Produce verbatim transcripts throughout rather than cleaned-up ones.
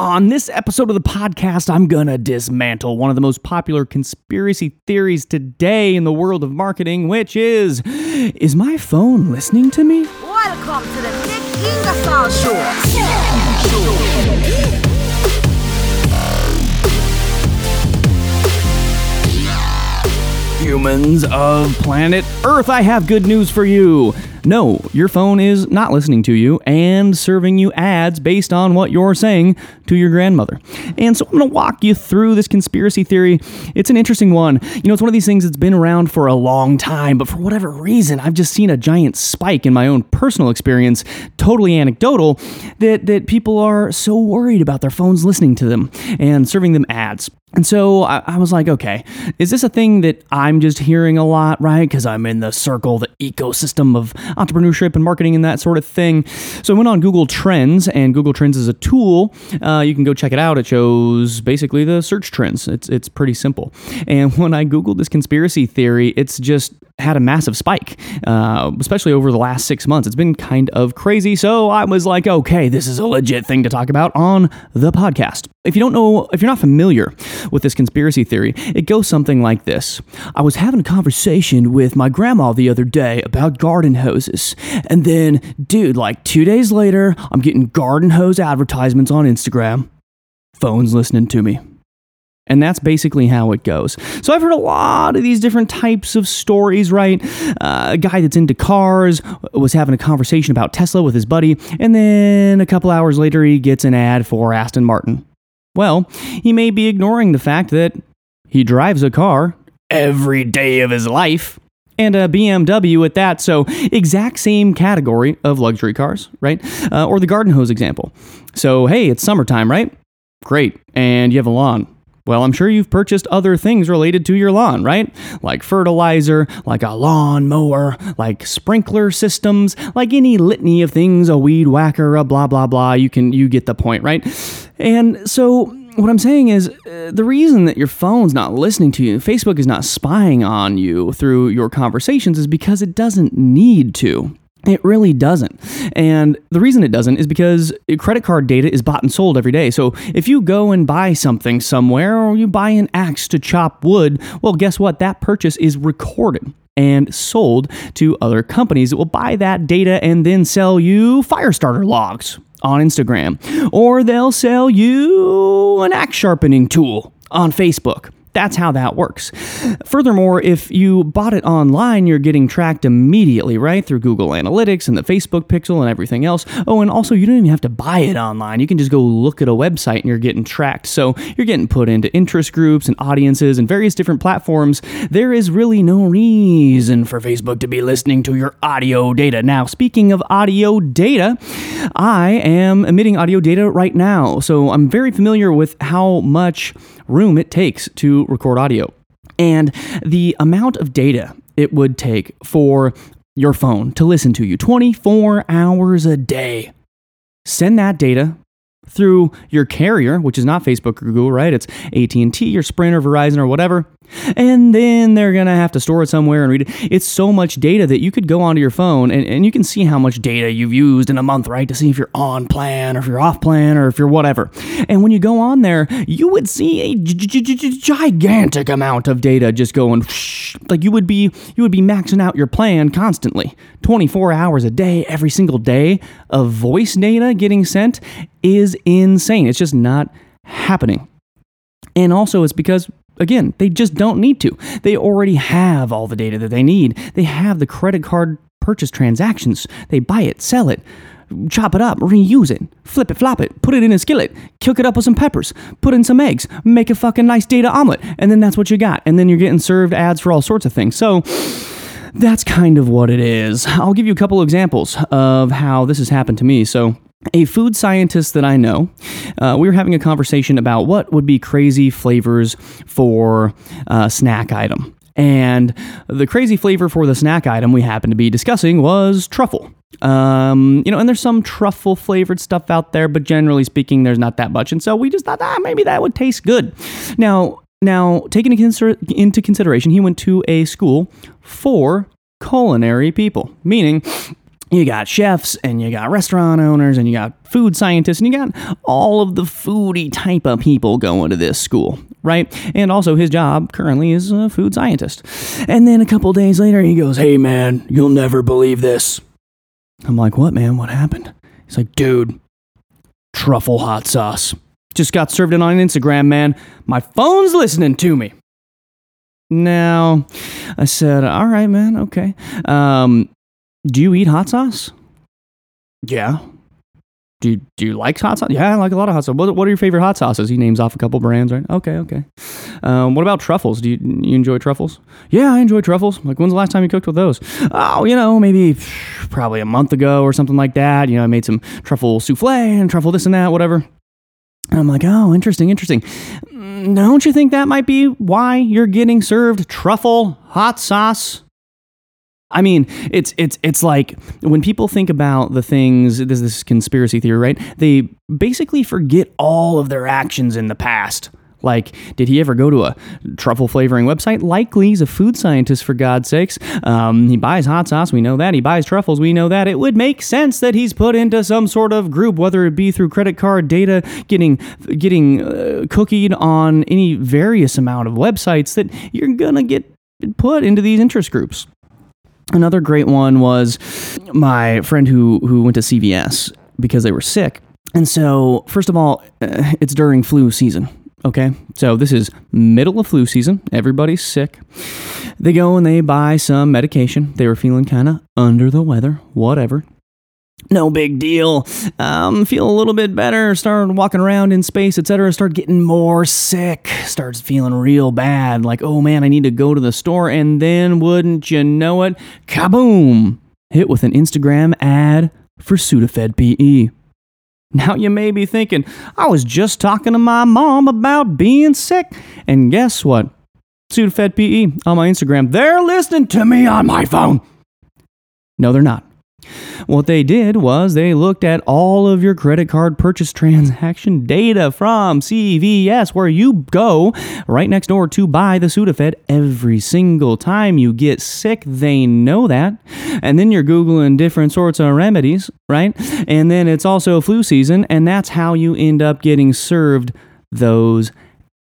On this episode of the podcast, I'm going to dismantle one of the most popular conspiracy theories today in the world of marketing, which is, is my phone listening to me? Welcome to the Nick Ingersoll Show. Humans of planet Earth, I have good news for you. No, your phone is not listening to you and serving you ads based on what you're saying to your grandmother. And so I'm going to walk you through this conspiracy theory. It's an interesting one. You know, it's one of these things that's been around for a long time, but for whatever reason, I've just seen a giant spike in my own personal experience, totally anecdotal, that, that people are so worried about their phones listening to them and serving them ads. And so I, I was like, okay, is this a thing that I'm just hearing a lot, right? Because I'm in the circle, the ecosystem of entrepreneurship and marketing and that sort of thing. So I went on Google Trends, and Google Trends is a tool. Uh, you can go check it out. It shows basically the search trends. It's it's pretty simple. And when I Googled this conspiracy theory, it's just had a massive spike, uh, especially over the last six months. It's been kind of crazy. So I was like, okay, this is a legit thing to talk about on the podcast. If you don't know, if you're not familiar with this conspiracy theory, it goes something like this. I was having a conversation with my grandma the other day about garden hoses. And then, dude, like two days later, I'm getting garden hose advertisements on Instagram. Phone's listening to me. And that's basically how it goes. So I've heard a lot of these different types of stories, right? Uh, a guy that's into cars was having a conversation about Tesla with his buddy, and then a couple hours later, he gets an ad for Aston Martin. Well, he may be ignoring the fact that he drives a car every day of his life, and a B M W at that, so exact same category of luxury cars, right? Uh, or the garden hose example. So, hey, it's summertime, right? Great, and you have a lawn. Well, I'm sure you've purchased other things related to your lawn, right? Like fertilizer, like a lawn mower, like sprinkler systems, like any litany of things, a weed whacker, a blah, blah, blah. You can, you get the point, right? And so what I'm saying is uh, the reason that your phone's not listening to you, Facebook is not spying on you through your conversations is because it doesn't need to. It really doesn't. And the reason it doesn't is because credit card data is bought and sold every day. So if you go and buy something somewhere or you buy an axe to chop wood, well, guess what? That purchase is recorded and sold to other companies that will buy that data and then sell you Firestarter logs on Instagram. Or they'll sell you an axe sharpening tool on Facebook. That's how that works. Furthermore, if you bought it online, you're getting tracked immediately, right? Through Google Analytics and the Facebook Pixel and everything else. Oh, and also you don't even have to buy it online. You can just go look at a website and you're getting tracked. So you're getting put into interest groups and audiences and various different platforms. There is really no reason for Facebook to be listening to your audio data. Now, speaking of audio data, I am emitting audio data right now. So I'm very familiar with how much room it takes to record audio and the amount of data it would take for your phone to listen to you twenty-four hours a day. Send that data through your carrier, which is not Facebook or Google, right? It's A T and T or Sprint or Verizon or whatever. And then they're going to have to store it somewhere and read it. It's so much data that you could go onto your phone and, and you can see how much data you've used in a month, right? To see if you're on plan or if you're off plan or if you're whatever. And when you go on there, you would see a g- g- g- gigantic amount of data just going whoosh, like you would be, you would be maxing out your plan constantly. twenty-four hours a day, every single day of voice data getting sent is insane. It's just not happening. And also it's because, again, they just don't need to. They already have all the data that they need. They have the credit card purchase transactions. They buy it, sell it, chop it up, reuse it, flip it, flop it, put it in a skillet, cook it up with some peppers, put in some eggs, make a fucking nice data omelet, and then that's what you got. And then you're getting served ads for all sorts of things. So that's kind of what it is. I'll give you a couple examples of how this has happened to me. So a food scientist that I know, uh, we were having a conversation about what would be crazy flavors for a snack item. And the crazy flavor for the snack item we happened to be discussing was truffle. Um, you know, and there's some truffle flavored stuff out there, but generally speaking, there's not that much. And so we just thought, ah, maybe that would taste good. Now, now taking into consideration, he went to a school for culinary people, meaning you got chefs, and you got restaurant owners, and you got food scientists, and you got all of the foodie type of people going to this school, right? And also his job currently is a food scientist. And then a couple days later, he goes, hey, man, you'll never believe this. I'm like, what, man? What happened? He's like, dude, truffle hot sauce. Just got served it on Instagram, man. My phone's listening to me. Now, I said, all right, man, okay. Um... Do you eat hot sauce? Yeah. Do you, do you like hot sauce? Yeah, I like a lot of hot sauce. What, what are your favorite hot sauces? He names off a couple brands, right? Okay, okay. Um, what about truffles? Do you, you enjoy truffles? Yeah, I enjoy truffles. Like, when's the last time you cooked with those? Oh, you know, maybe probably a month ago or something like that. You know, I made some truffle souffle and truffle this and that, whatever. And I'm like, oh, interesting, interesting. Don't you think that might be why you're getting served truffle hot sauce? I mean, it's it's it's like when people think about the things, this this conspiracy theory, right? They basically forget all of their actions in the past. Like, did he ever go to a truffle flavoring website? Likely. He's a food scientist, for God's sakes. Um, he buys hot sauce. We know that. He buys truffles. We know that. It would make sense that he's put into some sort of group, whether it be through credit card data, getting getting uh, cookied on any various amount of websites, that you're going to get put into these interest groups. Another great one was my friend who, who went to C V S because they were sick. And so, first of all, uh, it's during flu season, okay? So this is middle of flu season. Everybody's sick. They go and they buy some medication. They were feeling kind of under the weather, whatever. No big deal. Um, feel a little bit better. Start walking around in space, et cetera. Start getting more sick. Starts feeling real bad. Like, oh man, I need to go to the store. And then, wouldn't you know it, kaboom! Hit with an Instagram ad for Sudafed P E. Now you may be thinking, I was just talking to my mom about being sick. And guess what? Sudafed P E on my Instagram. They're listening to me on my phone. No, they're not. What they did was they looked at all of your credit card purchase transaction data from C V S, where you go right next door to buy the Sudafed every single time you get sick. They know that. And then you're Googling different sorts of remedies, right? And then it's also flu season, and that's how you end up getting served those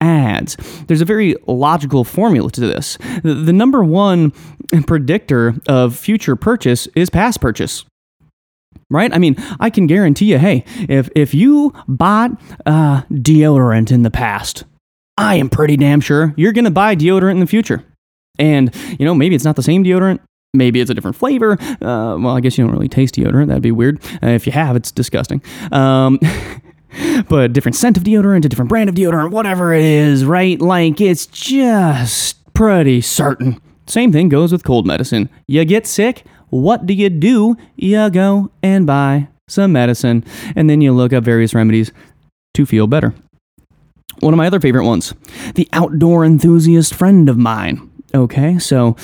ads. There's a very logical formula to this. The, the number one predictor of future purchase is past purchase, right? I mean, I can guarantee you, hey, if, if you bought uh, deodorant in the past, I am pretty damn sure you're going to buy deodorant in the future. And, you know, maybe it's not the same deodorant. Maybe it's a different flavor. Uh, well, I guess you don't really taste deodorant. That'd be weird. Uh, if you have, it's disgusting. Um... But different scent of deodorant, a different brand of deodorant, whatever it is, right? Like, it's just pretty certain. Same thing goes with cold medicine. You get sick, what do you do? You go and buy some medicine, and then you look up various remedies to feel better. One of my other favorite ones, the outdoor enthusiast friend of mine. Okay, so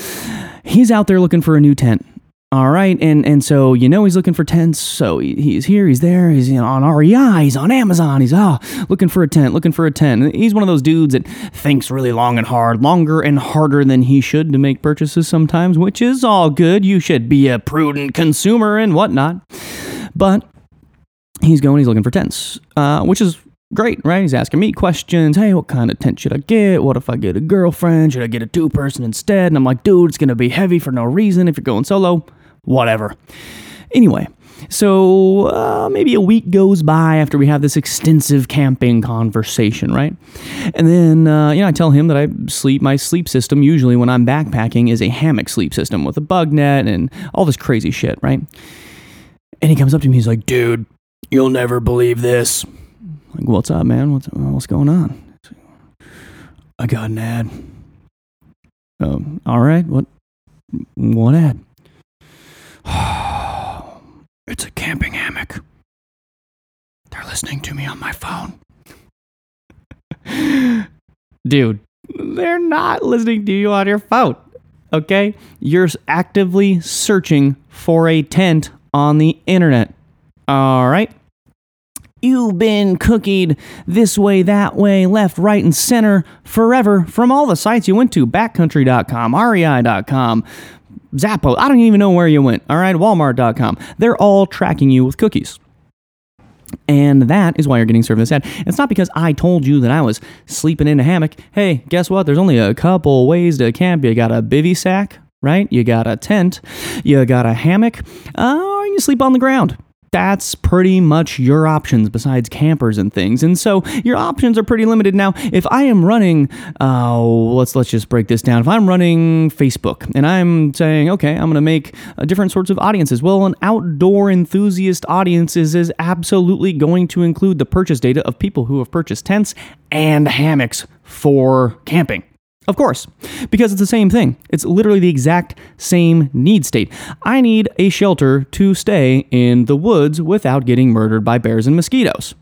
he's out there looking for a new tent. All right, and, and so, you know, he's looking for tents, so he, he's here, he's there, he's, you know, on R E I, he's on Amazon, he's ah oh, looking for a tent, looking for a tent. He's one of those dudes that thinks really long and hard, longer and harder than he should to make purchases sometimes, which is all good. You should be a prudent consumer and whatnot. But he's going, he's looking for tents, uh, which is great, right? He's asking me questions. Hey, what kind of tent should I get? What if I get a girlfriend? Should I get a two-person instead? And I'm like, dude, it's going to be heavy for no reason if you're going solo. Whatever. Anyway, so uh, maybe a week goes by after we have this extensive camping conversation, right? And then, uh, you know, I tell him that I sleep, my sleep system usually when I'm backpacking is a hammock sleep system with a bug net and all this crazy shit, right? And he comes up to me, he's like, dude, you'll never believe this. I'm like, what's up, man? What's, what's going on? I got an ad. Um, all right, what, what ad? It's a camping hammock. They're listening to me on my phone. Dude, they're not listening to you on your phone, okay? You're actively searching for a tent on the internet, all right? You've been cookied this way, that way, left, right, and center forever from all the sites you went to, backcountry dot com, R E I dot com, Zappo, I don't even know where you went, all right, Walmart dot com. They're all tracking you with cookies. And that is why you're getting served this ad. It's not because I told you that I was sleeping in a hammock. Hey, guess what? There's only a couple ways to camp. You got a bivy sack, right? You got a tent. You got a hammock. Or you sleep on the ground. That's pretty much your options besides campers and things. And so your options are pretty limited. Now, if I am running, uh, let's let's just break this down. If I'm running Facebook and I'm saying, okay, I'm going to make uh, different sorts of audiences. Well, an outdoor enthusiast audiences is absolutely going to include the purchase data of people who have purchased tents and hammocks for camping. Of course, because it's the same thing. It's literally the exact same need state. I need a shelter to stay in the woods without getting murdered by bears and mosquitoes,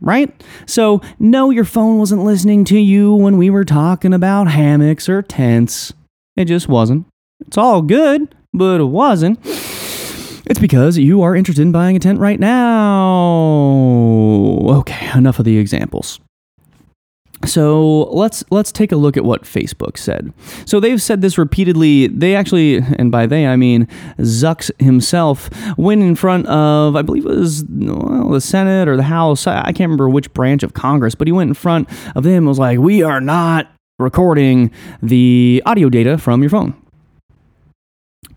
right? So, no, your phone wasn't listening to you when we were talking about hammocks or tents. It just wasn't. It's all good, but it wasn't. It's because you are interested in buying a tent right now. Okay, enough of the examples. So let's let's take a look at what Facebook said. So they've said this repeatedly. They actually, and by they I mean Zucks himself, went in front of, I believe it was well, the Senate or the House. I can't remember which branch of Congress, but he went in front of them and was like, we are not recording the audio data from your phone.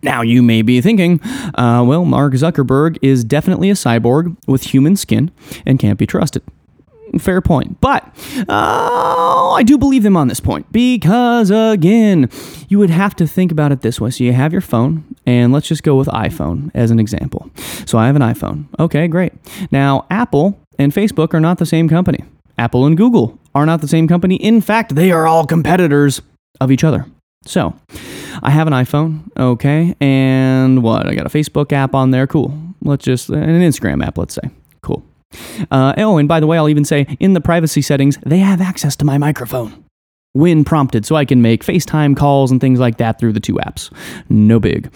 Now you may be thinking, uh, well, Mark Zuckerberg is definitely a cyborg with human skin and can't be trusted. Fair point. But uh, I do believe them on this point because, again, you would have to think about it this way. So you have your phone, and let's just go with iPhone as an example. So I have an iPhone. Okay, great. Now, Apple and Facebook are not the same company. Apple and Google are not the same company. In fact, they are all competitors of each other. So I have an iPhone. Okay. And what? I got a Facebook app on there. Cool. Let's just, and an Instagram app, let's say. Cool. Uh, oh, and by the way, I'll even say in the privacy settings, they have access to my microphone when prompted, so I can make FaceTime calls and things like that through the two apps. No big.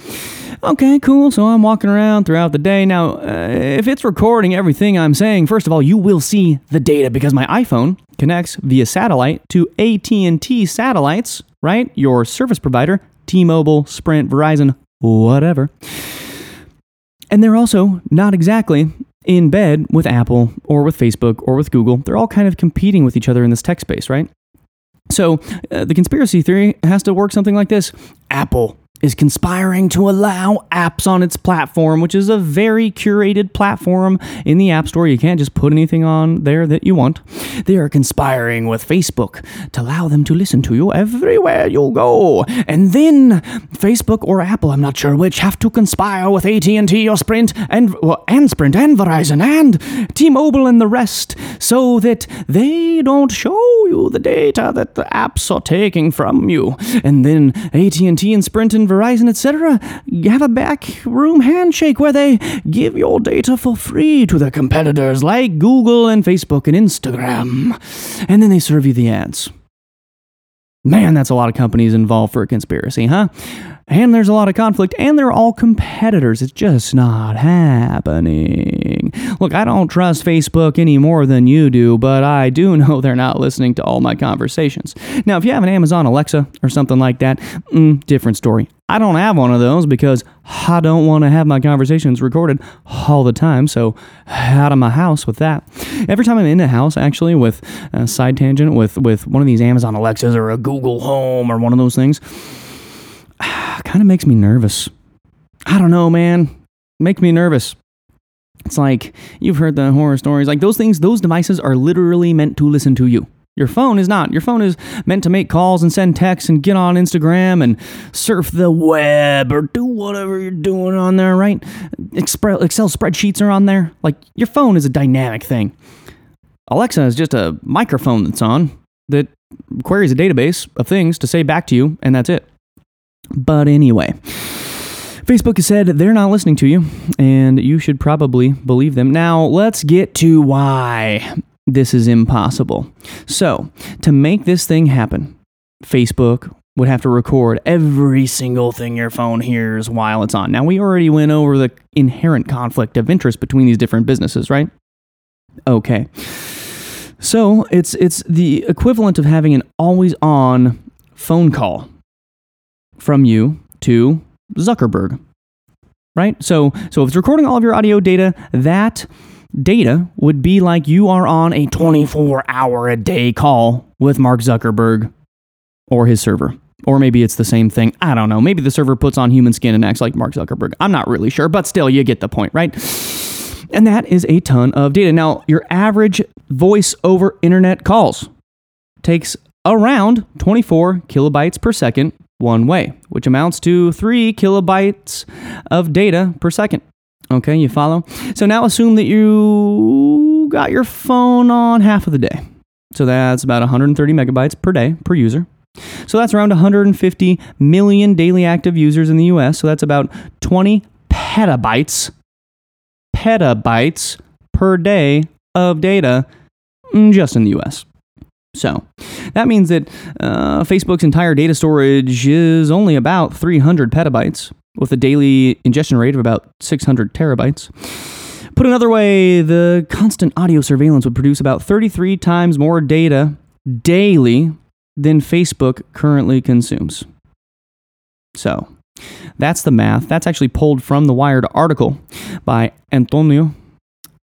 Okay, cool. So I'm walking around throughout the day. Now, uh, if it's recording everything I'm saying, first of all, you will see the data because my iPhone connects via satellite to A T and T satellites, right? Your service provider, T-Mobile, Sprint, Verizon, whatever. And they're also not exactly in bed with Apple or with Facebook or with Google. They're all kind of competing with each other in this tech space, right? So uh, the conspiracy theory has to work something like this. Apple is conspiring to allow apps on its platform, which is a very curated platform in the App Store. You can't just put anything on there that you want. They are conspiring with Facebook to allow them to listen to you everywhere you go. And then Facebook or Apple, I'm not sure which, have to conspire with A T and T or Sprint and, well, and Sprint and Verizon and T-Mobile and the rest so that they don't show you the data that the apps are taking from you. And then A T and T and Sprint and Verizon, et cetera, have a backroom handshake where they give your data for free to their competitors like Google and Facebook and Instagram, and then they serve you the ads. Man, that's a lot of companies involved for a conspiracy, huh? And there's a lot of conflict, and they're all competitors. It's just not happening. Look, I don't trust Facebook any more than you do, but I do know they're not listening to all my conversations. Now, if you have an Amazon Alexa or something like that, mm, different story. I don't have one of those because I don't want to have my conversations recorded all the time, so out of my house with that. Every time I'm in a house, actually, with a side tangent, with, with one of these Amazon Alexas or a Google Home or one of those things, kind of makes me nervous. I don't know, man. Make me nervous. It's like, you've heard the horror stories. Like, those things, those devices are literally meant to listen to you. Your phone is not. Your phone is meant to make calls and send texts and get on Instagram and surf the web or do whatever you're doing on there, right? Excel spreadsheets are on there. Like, your phone is a dynamic thing. Alexa is just a microphone that's on that queries a database of things to say back to you, and that's it. But anyway, Facebook has said they're not listening to you, and you should probably believe them. Now, let's get to why this is impossible. So, to make this thing happen, Facebook would have to record every single thing your phone hears while it's on. Now, we already went over the inherent conflict of interest between these different businesses, right? Okay. So, it's it's the equivalent of having an always-on phone call from you to Zuckerberg, right? So, so if it's recording all of your audio data, that data would be like you are on a twenty-four hour a day call with Mark Zuckerberg or his server. Or maybe it's the same thing. I don't know. Maybe the server puts on human skin and acts like Mark Zuckerberg. I'm not really sure, but still, you get the point, right? And that is a ton of data. Now, your average voice over internet calls takes around twenty-four kilobytes per second one way, which amounts to three kilobytes of data per second. Okay, you follow? So now assume that you got your phone on half of the day. So that's about one hundred thirty megabytes per day per user. So that's around one hundred fifty million daily active users in the U S. So that's about twenty petabytes, petabytes per day of data just in the U S. So that means that uh, Facebook's entire data storage is only about three hundred petabytes with a daily ingestion rate of about six hundred terabytes. Put another way, the constant audio surveillance would produce about thirty-three times more data daily than Facebook currently consumes. So that's the math. That's actually pulled from the Wired article by Antonio,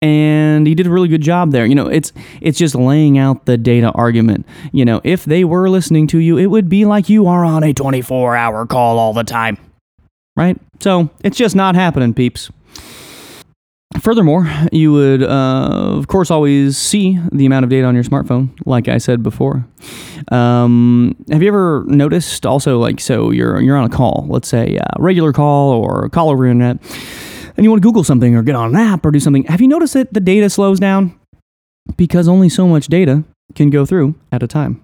and he did a really good job there. You know, it's it's just laying out the data argument. You know, if they were listening to you, it would be like you are on a twenty-four hour call all the time, right? So it's just not happening, peeps. Furthermore, you would, uh, of course, always see the amount of data on your smartphone, like I said before. Um, have you ever noticed also, like, so you're you're on a call, let's say a regular call or a call over internet, and you want to Google something or get on an app or do something. Have you noticed that the data slows down? Because only so much data can go through at a time.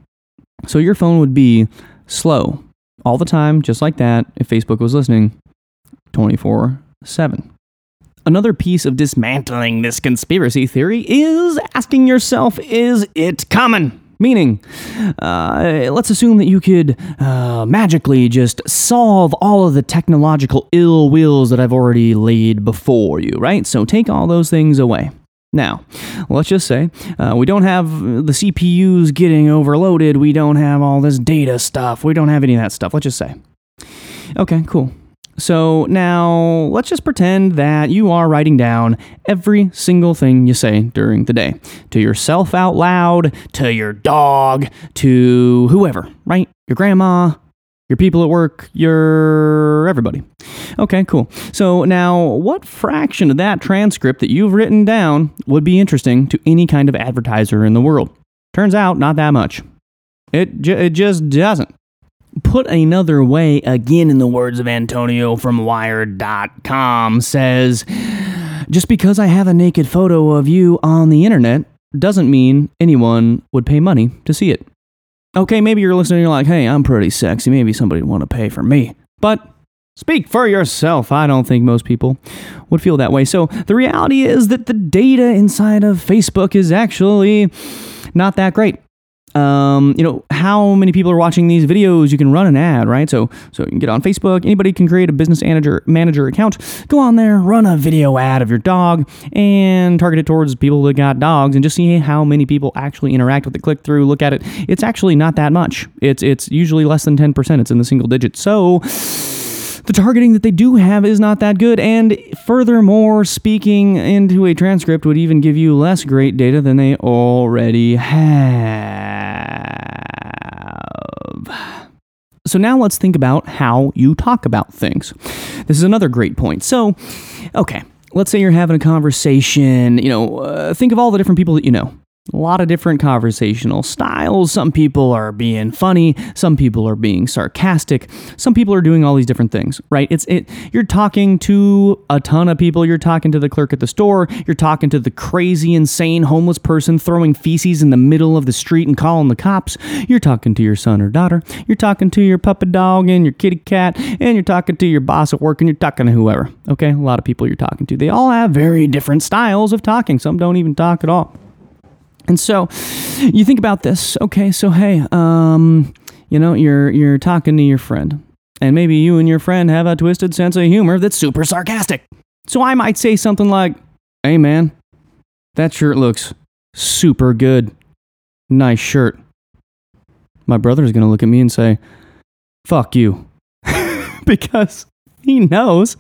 So your phone would be slow all the time, just like that, if Facebook was listening twenty-four seven. Another piece of dismantling this conspiracy theory is asking yourself, is it common? Meaning, uh, let's assume that you could uh, magically just solve all of the technological ill wills that I've already laid before you, right? So take all those things away. Now, let's just say uh, we don't have the C P Us getting overloaded. We don't have all this data stuff. We don't have any of that stuff. Let's just say. Okay, cool. So now let's just pretend that you are writing down every single thing you say during the day to yourself out loud, to your dog, to whoever, right? Your grandma, your people at work, your everybody. Okay, cool. So now what fraction of that transcript that you've written down would be interesting to any kind of advertiser in the world? Turns out not that much. It, ju- it just doesn't. Put another way, again in the words of Antonio from Wired dot com, says, just because I have a naked photo of you on the internet doesn't mean anyone would pay money to see it. Okay, maybe you're listening and you're like, hey, I'm pretty sexy. Maybe somebody would want to pay for me. But speak for yourself. I don't think most people would feel that way. So the reality is that the data inside of Facebook is actually not that great. Um, you know, how many people are watching these videos? You can run an ad, right? So, so you can get on Facebook. Anybody can create a business manager, manager account, go on there, run a video ad of your dog and target it towards people that got dogs and just see how many people actually interact with it, click through, look at it. It's actually not that much. It's, it's usually less than ten percent. It's in the single digits. So the targeting that they do have is not that good. And furthermore, speaking into a transcript would even give you less great data than they already have. So now let's think about how you talk about things. This is another great point. So, okay, let's say you're having a conversation. You know, uh, think of all the different people that you know. A lot of different conversational styles. Some people are being funny. Some people are being sarcastic. Some people are doing all these different things, right? It's it. You're talking to a ton of people. You're talking to the clerk at the store. You're talking to the crazy, insane, homeless person throwing feces in the middle of the street and calling the cops. You're talking to your son or daughter. You're talking to your puppy dog and your kitty cat. And you're talking to your boss at work and you're talking to whoever. Okay, a lot of people you're talking to. They all have very different styles of talking. Some don't even talk at all. And so you think about this. Okay, so hey, um, you know, you're you're talking to your friend, and maybe you and your friend have a twisted sense of humor that's super sarcastic. So I might say something like, hey, man, that shirt looks super good. Nice shirt. My brother's going to look at me and say, fuck you, because he knows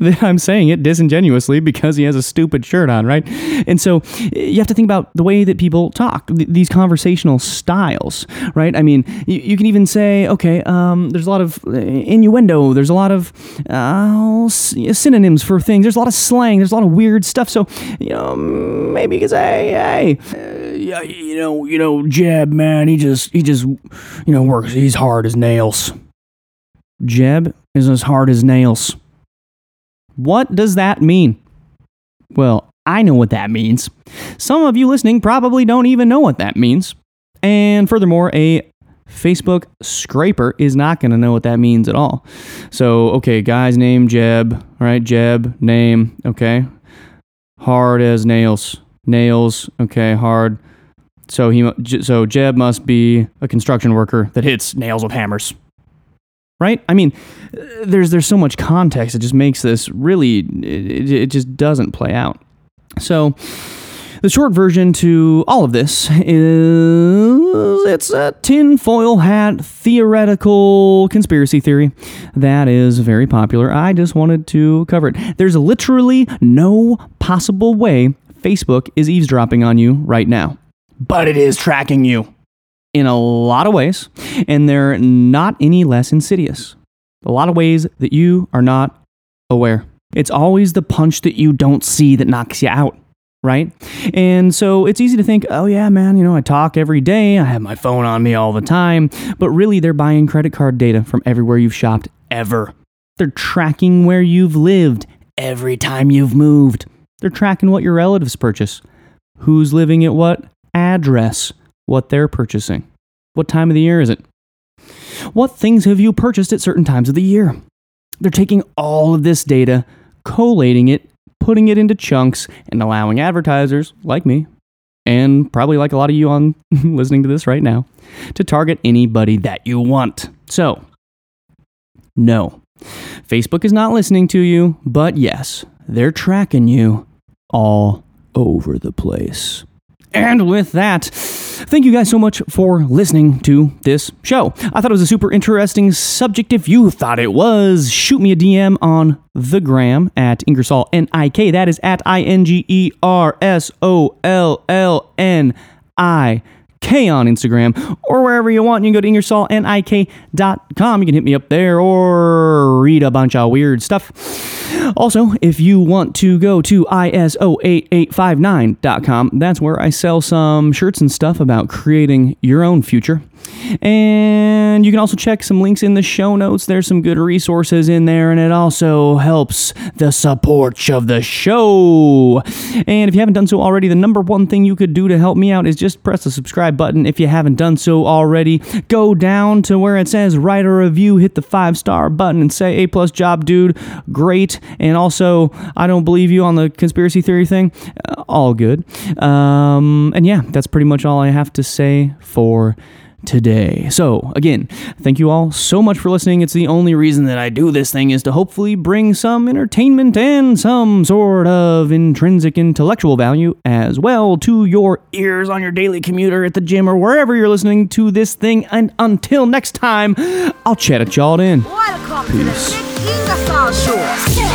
that I'm saying it disingenuously because he has a stupid shirt on, right? And so you have to think about the way that people talk, th- these conversational styles, right? I mean, you, you can even say, okay, um, there's a lot of innuendo, there's a lot of uh, synonyms for things, there's a lot of slang, there's a lot of weird stuff. So, you know, maybe you can say, hey, uh, you know, you know, Jeb, man, he just, he just, you know, works, he's hard as nails. Jeb is as hard as nails. What does that mean? Well, I know what that means. Some of you listening probably don't even know what that means. And furthermore, a Facebook scraper is not going to know what that means at all. So, okay, guy's name Jeb, right? Jeb, name, okay. Hard as nails. Nails, okay, hard. So he, so Jeb must be a construction worker that hits nails with hammers. Right? I mean, there's there's so much context. It just makes this really, it, it just doesn't play out. So the short version to all of this is it's a tinfoil hat theoretical conspiracy theory that is very popular. I just wanted to cover it. There's literally no possible way Facebook is eavesdropping on you right now, but it is tracking you in a lot of ways, and they're not any less insidious. A lot of ways that you are not aware. It's always the punch that you don't see that knocks you out, right? And so it's easy to think, oh yeah, man, you know, I talk every day, I have my phone on me all the time, but really they're buying credit card data from everywhere you've shopped ever. They're tracking where you've lived every time you've moved. They're tracking what your relatives purchase, who's living at what address, what they're purchasing. What time of the year is it? What things have you purchased at certain times of the year? They're taking all of this data, collating it, putting it into chunks, and allowing advertisers like me, and probably like a lot of you on listening to this right now, to target anybody that you want. So, no, Facebook is not listening to you, but yes, they're tracking you all over the place. And with that, thank you guys so much for listening to this show. I thought it was a super interesting subject. If you thought it was, shoot me a D M on the gram at Ingersoll, N I K. That is at I N G E R S O L L N I K on Instagram. Or wherever you want, you can go to ingersoll nik dot com. You can hit me up there or read a bunch of weird stuff. Also, if you want to go to I S O eight eight five nine dot com, that's where I sell some shirts and stuff about creating your own future. And you can also check some links in the show notes. There's some good resources in there, and it also helps the support of the show. And if you haven't done so already, the number one thing you could do to help me out is just press the subscribe button. If you haven't done so already, go down to where it says write a review, hit the five-star button, and say A-plus job, dude, great. And also, I don't believe you on the conspiracy theory thing. Uh, all good. Um, and yeah, that's pretty much all I have to say for today. So again, thank you all so much for listening. It's the only reason that I do this thing is to hopefully bring some entertainment and some sort of intrinsic intellectual value as well to your ears on your daily commute or at the gym or wherever you're listening to this thing. And until next time, I'll chat at y'all then. Welcome Peace. To the Nick Ingersoll Show.